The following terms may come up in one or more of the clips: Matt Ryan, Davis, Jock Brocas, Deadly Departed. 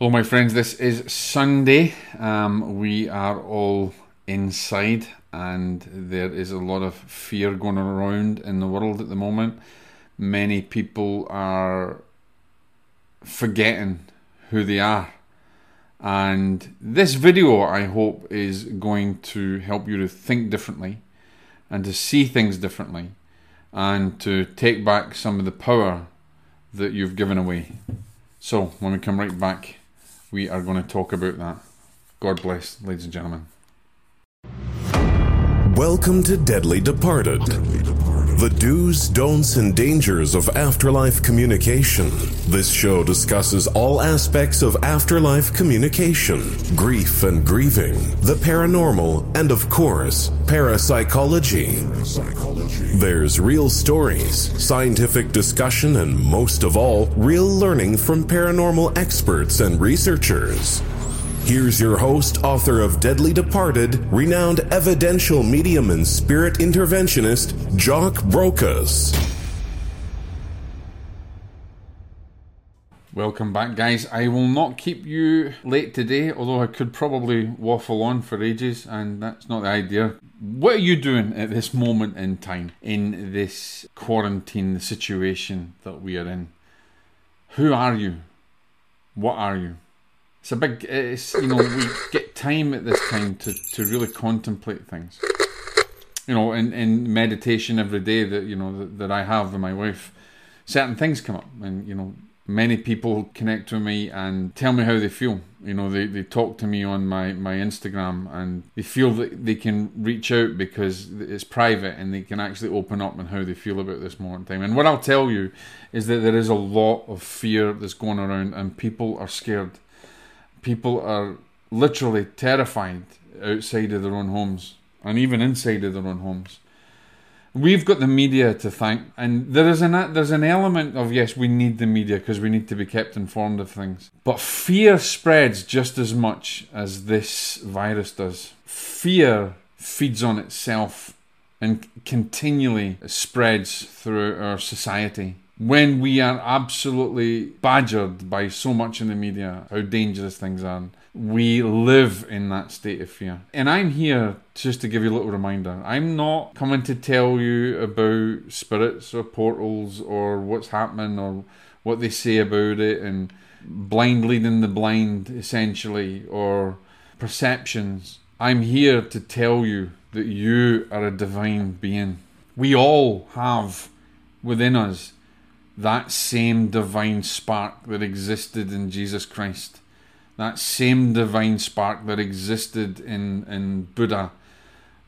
Hello my friends, this is Sunday. We are all inside and there is a lot of fear going around in the world at the moment. Many people are forgetting who they are. And this video, I hope, is going to help you to think differently and to see things differently and to take back some of the power that you've given away. So, when we come right back, we are going to talk about that. God bless, ladies and gentlemen. Welcome to Deadly Departed. The do's, don'ts, and dangers of afterlife communication. This show discusses all aspects of afterlife communication, grief and grieving, the paranormal, and of course, parapsychology. There's real stories, scientific discussion, and most of all, real learning from paranormal experts and researchers. Here's your host, author of Deadly Departed, renowned evidential medium and spirit interventionist, Jock Brocas. Welcome back, guys. I will not keep you late today, although I could probably waffle on for ages, and that's not the idea. What are you doing at this moment in time, in this quarantine situation that we are in? Who are you? What are you? It's a big, we get time at this time to really contemplate things. You know, in meditation every day that I have with my wife, certain things come up. And, many people connect to me and tell me how they feel. They talk to me on my Instagram and they feel that they can reach out because it's private and they can actually open up on how they feel about this moment in time. And what I'll tell you is that there is a lot of fear that's going around and people are scared. People are literally terrified outside of their own homes and even inside of their own homes. We've got the media to thank, and there's an element of, yes, we need the media because we need to be kept informed of things. But fear spreads just as much as this virus does. Fear feeds on itself and continually spreads through our society. When we are absolutely badgered by so much in the media, how dangerous things are, we live in that state of fear. And I'm here just to give you a little reminder. I'm not coming to tell you about spirits or portals or what's happening or what they say about it and blind leading the blind, essentially, or perceptions. I'm here to tell you that you are a divine being. We all have within us that same divine spark that existed in Jesus Christ, that same divine spark that existed in Buddha,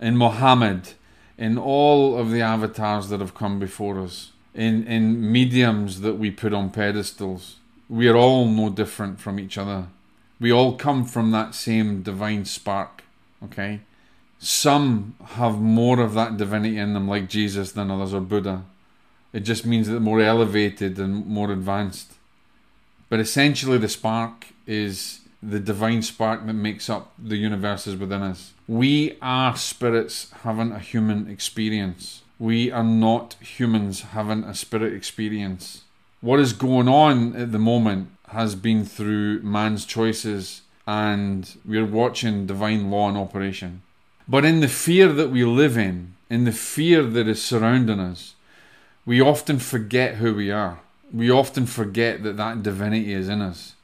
in Muhammad, in all of the avatars that have come before us, in mediums that we put on pedestals. We are all no different from each other. We all come from that same divine spark, okay? Some have more of that divinity in them, like Jesus, than others, or Buddha. It just means that they're more elevated and more advanced. But essentially the spark is the divine spark that makes up the universes within us. We are spirits having a human experience. We are not humans having a spirit experience. What is going on at the moment has been through man's choices, and we're watching divine law in operation. But in the fear that we live in the fear that is surrounding us, we often forget who we are. We often forget that divinity is in us.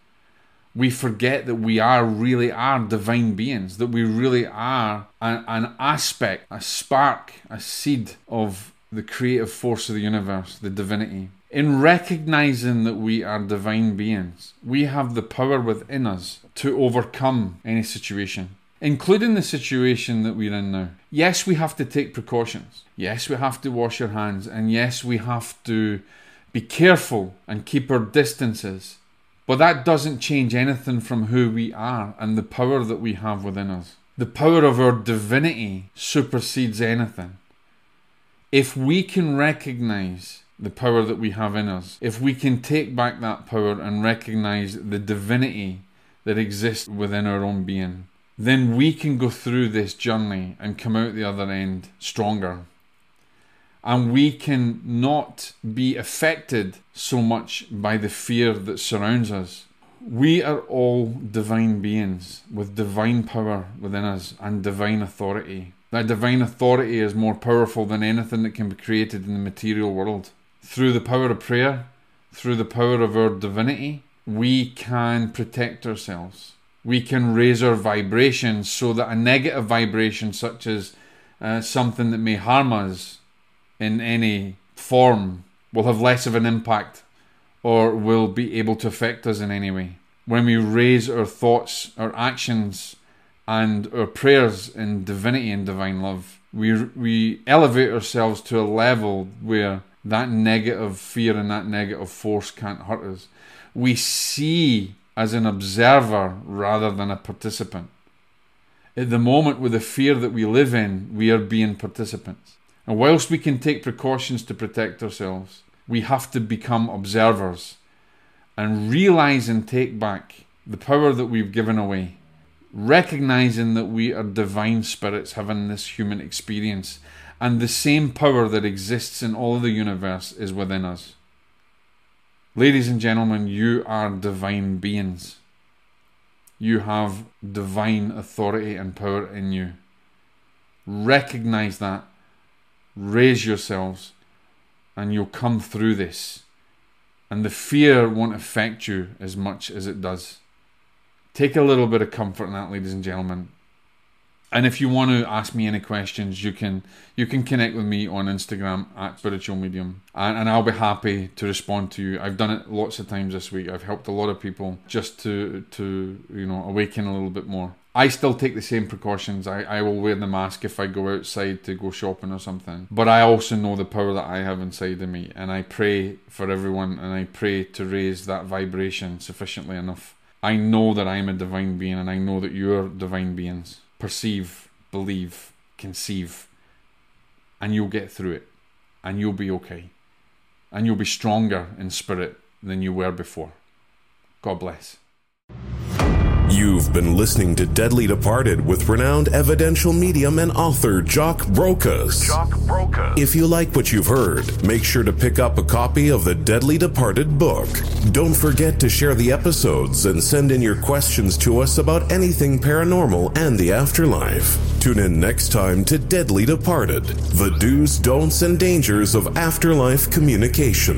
We forget that we really are divine beings, that we really are an aspect, a spark, a seed of the creative force of the universe, the divinity. In recognizing that we are divine beings, we have the power within us to overcome any situation, including the situation that we're in now. Yes, we have to take precautions. Yes, we have to wash our hands. And yes, we have to be careful and keep our distances. But that doesn't change anything from who we are and the power that we have within us. The power of our divinity supersedes anything. If we can recognize the power that we have in us, if we can take back that power and recognize the divinity that exists within our own being, then we can go through this journey and come out the other end stronger. And we can not be affected so much by the fear that surrounds us. We are all divine beings with divine power within us and divine authority. That divine authority is more powerful than anything that can be created in the material world. Through the power of prayer, through the power of our divinity, we can protect ourselves. We can raise our vibrations so that a negative vibration, such as something that may harm us in any form, will have less of an impact or will be able to affect us in any way. When we raise our thoughts, our actions, and our prayers in divinity and divine love, we elevate ourselves to a level where that negative fear and that negative force can't hurt us. We see as an observer rather than a participant. At the moment, with the fear that we live in, we are being participants. And whilst we can take precautions to protect ourselves, we have to become observers and realize and take back the power that we've given away. Recognizing that we are divine spirits having this human experience, and the same power that exists in all of the universe is within us. Ladies and gentlemen, you are divine beings. You have divine authority and power in you. Recognize that. Raise yourselves, and you'll come through this. And the fear won't affect you as much as it does. Take a little bit of comfort in that, ladies and gentlemen. And if you want to ask me any questions, you can connect with me on Instagram at Spiritual Medium, and I'll be happy to respond to you. I've done it lots of times this week. I've helped a lot of people just to awaken a little bit more. I still take the same precautions. I will wear the mask if I go outside to go shopping or something. But I also know the power that I have inside of me, and I pray for everyone, and I pray to raise that vibration sufficiently enough. I know that I am a divine being, and I know that you're divine beings. Perceive, believe, conceive, and you'll get through it, and you'll be okay, and you'll be stronger in spirit than you were before. God bless. You've been listening to Deadly Departed with renowned evidential medium and author Jock Brocas. Jock Brocas. If you like what you've heard, make sure to pick up a copy of the Deadly Departed book. Don't forget to share the episodes and send in your questions to us about anything paranormal and the afterlife. Tune in next time to Deadly Departed, the do's, don'ts, and dangers of afterlife communication.